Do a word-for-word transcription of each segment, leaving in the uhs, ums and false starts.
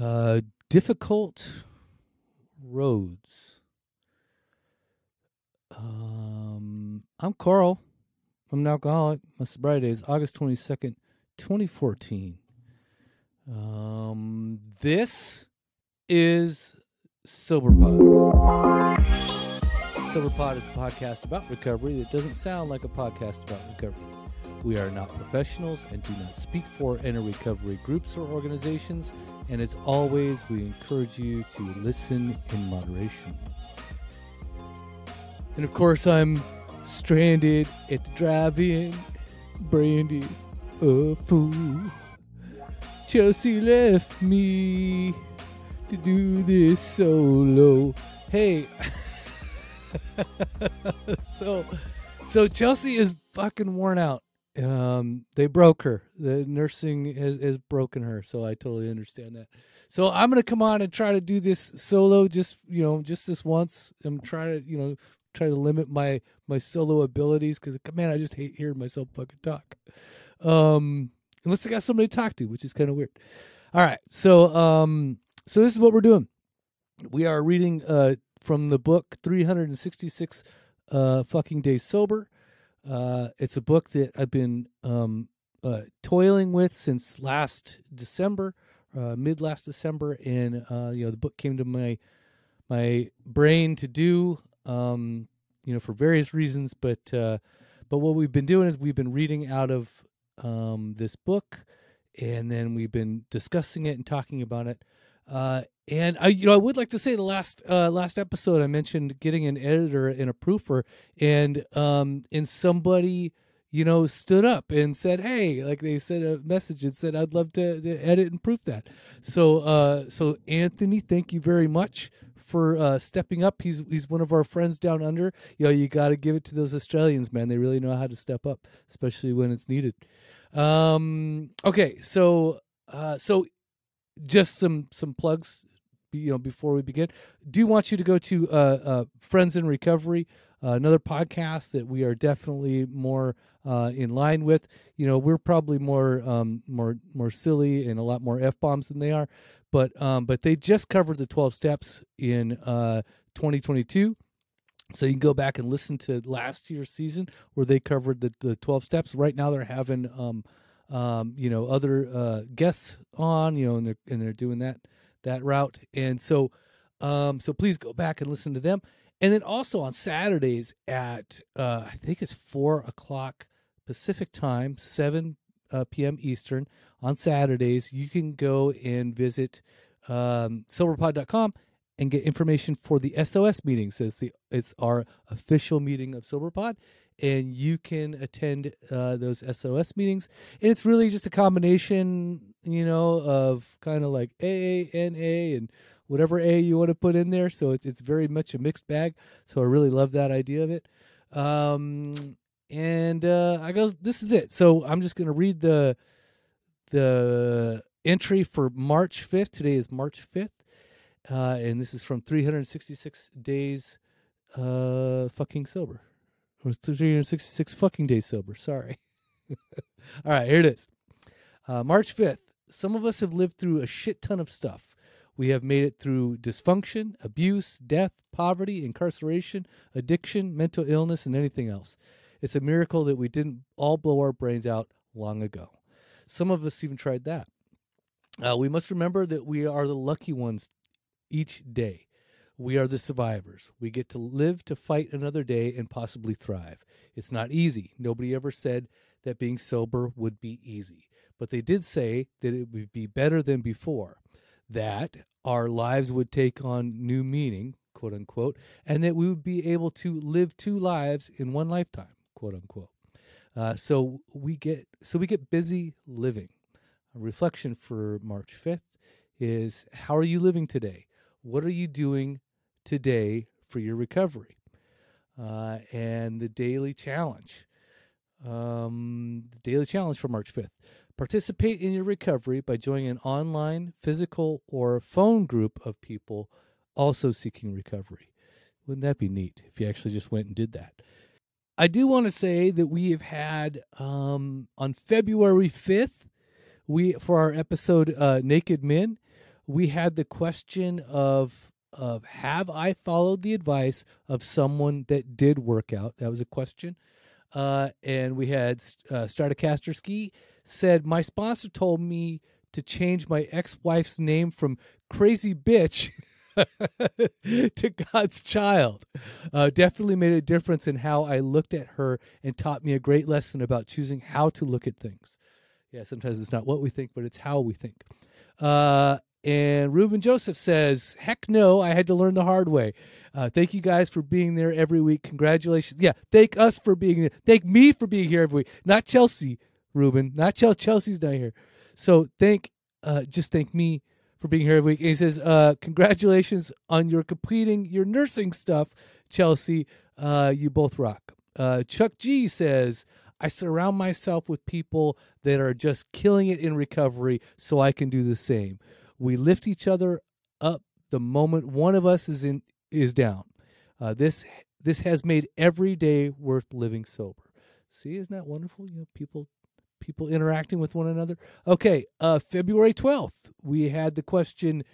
Uh, difficult roads. Um, I'm Carl. I'm an alcoholic. My sobriety is August twenty-second, twenty fourteen. Um, this is SilverPod. SilverPod is a podcast about recovery that doesn't sound like a podcast about recovery. We are not professionals and do not speak for inner recovery groups or organizations. And as always, we encourage you to listen in moderation. And of course, I'm stranded at the drive-in, branded a fool. Chelsea left me to do this solo. Hey. so, so Chelsea is fucking worn out. Um, they broke her. The nursing has, has broken her, so I totally understand that. So I'm gonna come on and try to do this solo, just you know, just this once. I'm trying to, you know, try to limit my my solo abilities because, man, I just hate hearing myself fucking talk. Um, unless I got somebody to talk to, which is kind of weird. All right, so um, so this is what we're doing. We are reading uh from the book three sixty-six uh fucking Days Sober. Uh, it's a book that I've been um, uh, toiling with since last December, uh, mid last December, and uh, you know the book came to my my brain to do, um, you know, for various reasons. But uh, but what we've been doing is we've been reading out of um, this book, and then we've been discussing it and talking about it. Uh, and I, you know, I would like to say the last, uh, last episode I mentioned getting an editor and a proofer, and, um, and somebody, you know, stood up and said, hey, like they sent a message and said, I'd love to, to edit and proof that. So, uh, so Anthony, thank you very much for, uh, stepping up. He's, he's one of our friends down under. You know, you got to give it to those Australians, man. They really know how to step up, especially when it's needed. Um, okay. So, uh, so Just some some plugs, you know, before we begin. Do want you to go to uh, uh, Friends in Recovery, uh, another podcast that we are definitely more uh, in line with. You know, we're probably more um, more more silly and a lot more F-bombs than they are, but um, but they just covered the twelve steps in uh, twenty twenty-two. So you can go back and listen to last year's season where they covered the, the twelve steps. Right now they're having um, Um, you know, other uh, guests on, you know, and they're and they're doing that that route, and so um, so please go back and listen to them. And then also on Saturdays at uh, I think it's four o'clock Pacific time, seven uh, p.m. Eastern on Saturdays, you can go and visit um, silverpod dot com and get information for the S O S meeting. So it's the it's our official meeting of SilverPod. And you can attend uh, those S O S meetings. And it's really just a combination, you know, of kind of like A A N A and whatever A you want to put in there. So it's it's very much a mixed bag. So I really love that idea of it. Um, and uh, I goes, this is it. So I'm just going to read the the entry for March fifth. Today is March fifth. Uh, and this is from three sixty-six Days uh, Fucking Sober. It was three sixty-six fucking days sober. Sorry. All right, here it is. Uh, March fifth. Some of us have lived through a shit ton of stuff. We have made it through dysfunction, abuse, death, poverty, incarceration, addiction, mental illness, and anything else. It's a miracle that we didn't all blow our brains out long ago. Some of us even tried that. Uh, we must remember that we are the lucky ones each day. We are the survivors. We get to live to fight another day and possibly thrive. It's not easy. Nobody ever said that being sober would be easy. But they did say that it would be better than before, that our lives would take on new meaning, quote unquote, and that we would be able to live two lives in one lifetime, quote unquote. Uh, so we get so we get busy living. A reflection for March fifth is, how are you living today? What are you doing today for your recovery? Uh, and the daily challenge, um, the daily challenge for March fifth. Participate in your recovery by joining an online, physical, or phone group of people also seeking recovery. Wouldn't that be neat if you actually just went and did that? I do want to say that we have had, um, on February fifth, we for our episode uh, Naked Men, we had the question of of have I followed the advice of someone that did work out? That was a question. Uh, and we had uh, Stratocaster Ski said, my sponsor told me to change my ex-wife's name from Crazy Bitch to God's Child. Uh, definitely made a difference in how I looked at her and taught me a great lesson about choosing how to look at things. Yeah, sometimes it's not what we think, but it's how we think. Uh, and Reuben Joseph says, heck no, I had to learn the hard way. Uh, thank you guys for being there every week. Congratulations. Yeah, thank us for being there. Thank me for being here every week. Not Chelsea, Reuben. Not Chelsea. Chelsea's not here. So thank, uh, just thank me for being here every week. And he says, uh, congratulations on your completing your nursing stuff, Chelsea. Uh, you both rock. Uh, Chuck G says, I surround myself with people that are just killing it in recovery so I can do the same. We lift each other up the moment one of us is in is down. Uh, this this has made every day worth living sober. See, isn't that wonderful? You know, people people interacting with one another. Okay, uh, February twelfth, we had the question,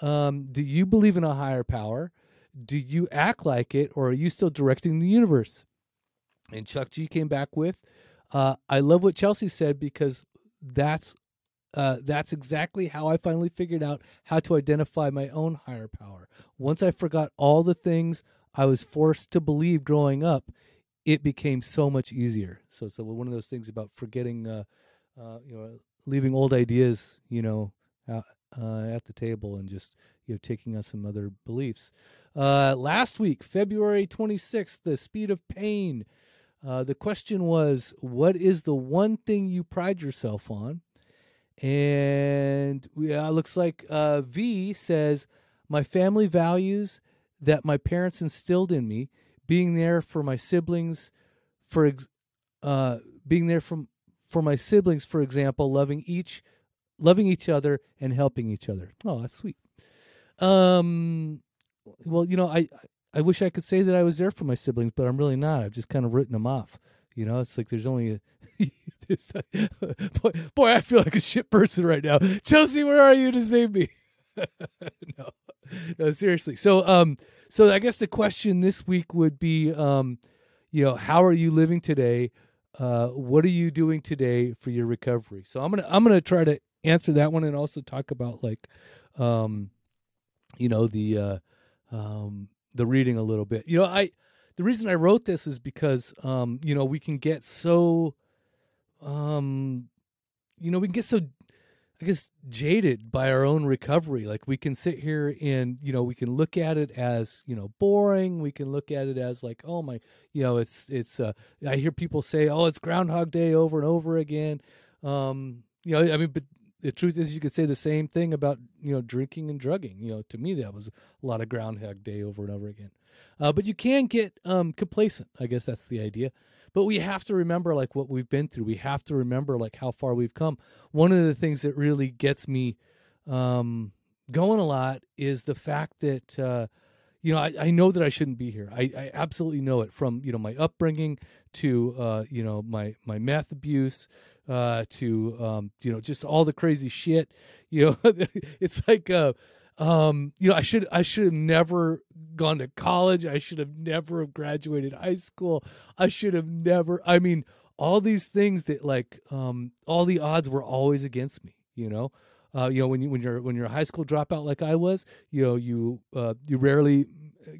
um, do you believe in a higher power? Do you act like it, or are you still directing the universe? And Chuck G came back with, uh, I love what Chelsea said, because that's uh, that's exactly how I finally figured out how to identify my own higher power. Once I forgot all the things I was forced to believe growing up, it became so much easier. So it's so one of those things about forgetting, uh, uh, you know, leaving old ideas, you know, uh, uh, at the table and just, you know, taking on some other beliefs. Uh, last week, February twenty-sixth, the speed of pain. Uh, the question was, what is the one thing you pride yourself on? And it uh, looks like uh, V says, my family values that my parents instilled in me, being there for my siblings, for ex- uh, being there from for my siblings, for example, loving each, loving each other and helping each other. Oh, that's sweet. Um, well, you know, I. I wish I could say that I was there for my siblings, but I'm really not. I've just kind of written them off. You know, it's like there's only a... there's a boy, boy, I feel like a shit person right now. Chelsea, where are you to save me? no, no, seriously. So, um, so I guess the question this week would be, um, you know, how are you living today? Uh, what are you doing today for your recovery? So I'm gonna I'm gonna try to answer that one, and also talk about like, um, you know, the uh, um. the reading a little bit. You know, I, the reason I wrote this is because, um, you know, we can get so, um, you know, we can get so, I guess, jaded by our own recovery. Like we can sit here and, you know, we can look at it as, you know, boring. We can look at it as like, oh my, you know, it's, it's, uh, I hear people say, oh, it's Groundhog Day over and over again. Um, you know, I mean, but the truth is, you could say the same thing about, you know, drinking and drugging. You know, to me, that was a lot of Groundhog Day over and over again. Uh, but you can get um, complacent. I guess that's the idea. But we have to remember, like, what we've been through. We have to remember, like, how far we've come. One of the things that really gets me um, going a lot is the fact that, uh, you know, I, I know that I shouldn't be here. I, I absolutely know it, from, you know, my upbringing to, uh, you know, my, my meth abuse, uh, to, um, you know, just all the crazy shit, you know. It's like, uh, um, you know, I should, I should have never gone to college. I should have never graduated high school. I should have never, I mean, all these things that, like, um, all the odds were always against me, you know. Uh, you know, when you, when you're, when you're a high school dropout, like I was, you know, you, uh, you rarely,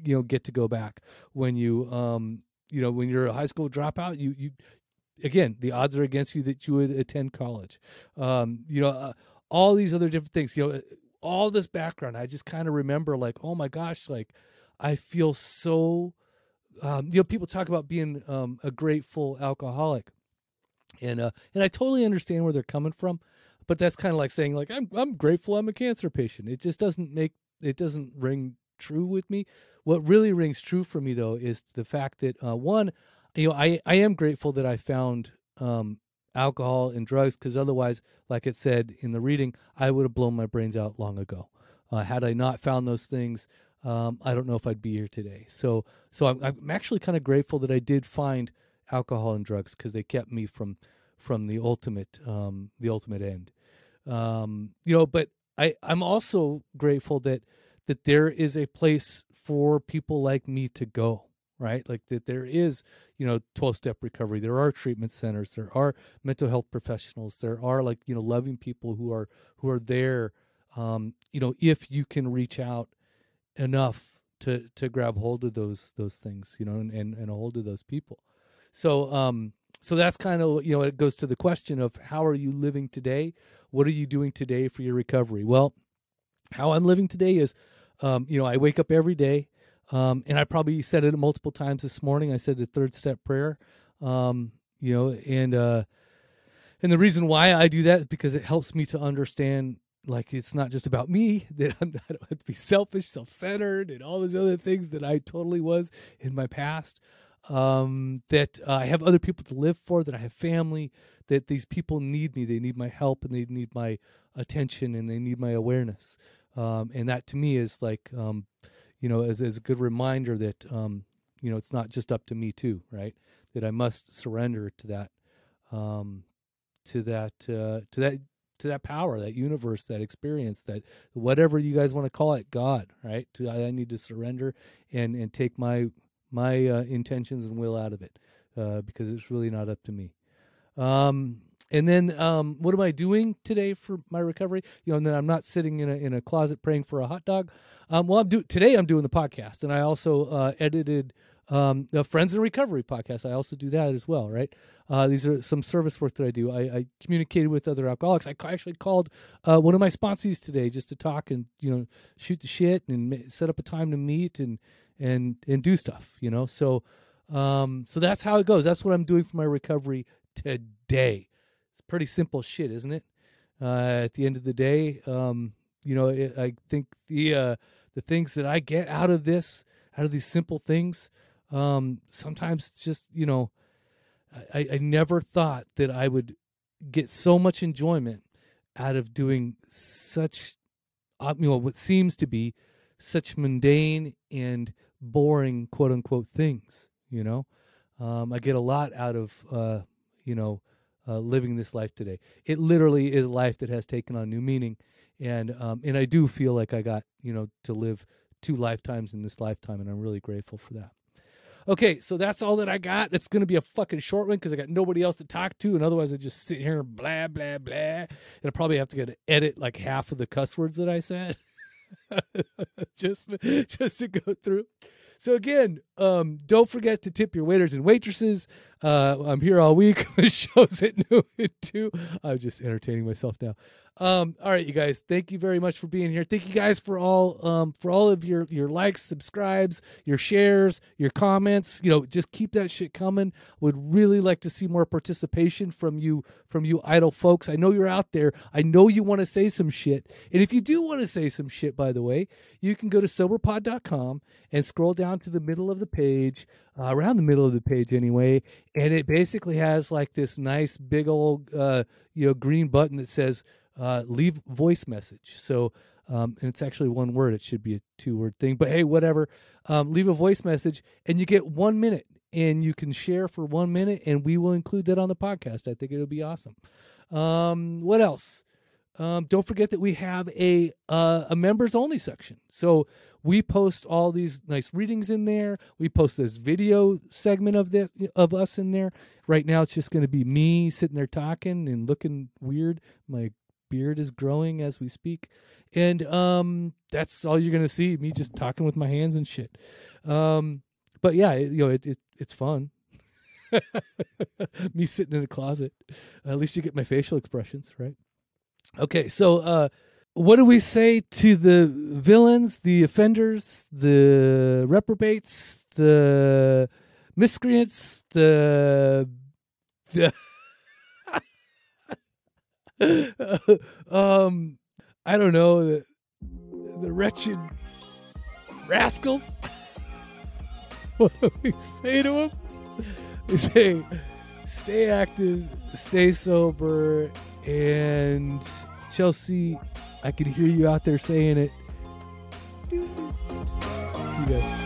you know, get to go back. When you, um, you know, when you're a high school dropout, you, you, again, the odds are against you that you would attend college. Um, you know, uh, all these other different things, you know, all this background, I just kind of remember, like, oh my gosh, like, I feel so, um, you know, people talk about being, um, a grateful alcoholic, and, uh, and I totally understand where they're coming from, but that's kind of like saying, like, I'm, I'm grateful I'm a cancer patient. It just doesn't make, it doesn't ring true with me. What really rings true for me, though, is the fact that, uh, one, you know, I, I am grateful that I found um, alcohol and drugs, because otherwise, like it said in the reading, I would have blown my brains out long ago. Uh, had I not found those things, um, I don't know if I'd be here today. So so I'm, I'm actually kind of grateful that I did find alcohol and drugs, because they kept me from from the ultimate um, the ultimate end. Um, you know, but I, I'm also grateful that that there is a place for people like me to go, right? Like that there is, you know, twelve-step recovery. There are treatment centers. There are mental health professionals. There are, like, you know, loving people who are who are there, um, you know, if you can reach out enough to to grab hold of those those things, you know, and and, and hold of those people. So um, so that's kind of, you know, it goes to the question of how are you living today? What are you doing today for your recovery? Well, how I'm living today is, um, you know, I wake up every day. Um, and I probably said it multiple times this morning. I said the third step prayer, um, you know, and, uh, and the reason why I do that is because it helps me to understand, like, it's not just about me, that I'm not, I don't have to be selfish, self-centered, and all those other things that I totally was in my past, um, that uh, I have other people to live for, that I have family, that these people need me. They need my help, and they need my attention, and they need my awareness. Um, and that to me is like, um, you know, as, as a good reminder that, um, you know, it's not just up to me too, right? That I must surrender to that, um, to that, uh, to that, to that power, that universe, that experience, that whatever you guys want to call it, God, right? To, I, I need to surrender and, and take my, my, uh, intentions and will out of it, uh, because it's really not up to me. Um, And then, um, what am I doing today for my recovery? You know, and then I'm not sitting in a in a closet praying for a hot dog. Um, well, I'm do today. I'm doing the podcast, and I also uh, edited um, the Friends in Recovery podcast. I also do that as well, right? Uh, these are some service work that I do. I, I communicated with other alcoholics. I actually called uh, one of my sponsees today just to talk and, you know, shoot the shit and set up a time to meet and and and do stuff, you know. So, um, so that's how it goes. That's what I'm doing for my recovery today. Pretty simple shit, isn't it? Uh, at the end of the day, um, you know, it, I think the uh, the things that I get out of this, out of these simple things, um, sometimes just, you know, I, I never thought that I would get so much enjoyment out of doing such, you know, what seems to be such mundane and boring, quote unquote, things, you know? Um, I get a lot out of, uh, you know, Uh, living this life today. It literally is life that has taken on new meaning. And um, and I do feel like I got, you know, to live two lifetimes in this lifetime, and I'm really grateful for that. Okay, so that's all that I got. It's going to be a fucking short one because I got nobody else to talk to, and otherwise I just sit here and blah, blah, blah, and I probably have to get to edit like half of the cuss words that I said just, just to go through. So again, um, don't forget to tip your waiters and waitresses. Uh, I'm here all week. Show's at noon too. I'm just entertaining myself now. Um, all right, you guys. Thank you very much for being here. Thank you guys for all um, for all of your your likes, subscribes, your shares, your comments. You know, just keep that shit coming. Would really like to see more participation from you from you idle folks. I know you're out there. I know you want to say some shit. And if you do want to say some shit, by the way, you can go to silver pod dot com and scroll down to the middle of the page. Uh, around the middle of the page anyway, and it basically has like this nice big old uh, you know green button that says uh, leave voice message. So um, and it's actually one word. It should be a two-word thing, but hey, whatever. Um, leave a voice message, and you get one minute, and you can share for one minute, and we will include that on the podcast. I think it'll be awesome. Um, what else? Um, don't forget that we have a uh, a members-only section. So we post all these nice readings in there. We post this video segment of this, of us in there. Right now, it's just going to be me sitting there talking and looking weird. My beard is growing as we speak. And um, that's all you're going to see, me just talking with my hands and shit. Um, but, yeah, it, you know, it, it it's fun. Me sitting in a closet. At least you get my facial expressions, right? Okay, so uh, what do we say to the villains, the offenders, the reprobates, the miscreants, the... the um, I don't know, the, the wretched rascals? What do we say to them? We say, stay active, stay sober, and... Chelsea, I can hear you out there saying it. See you guys.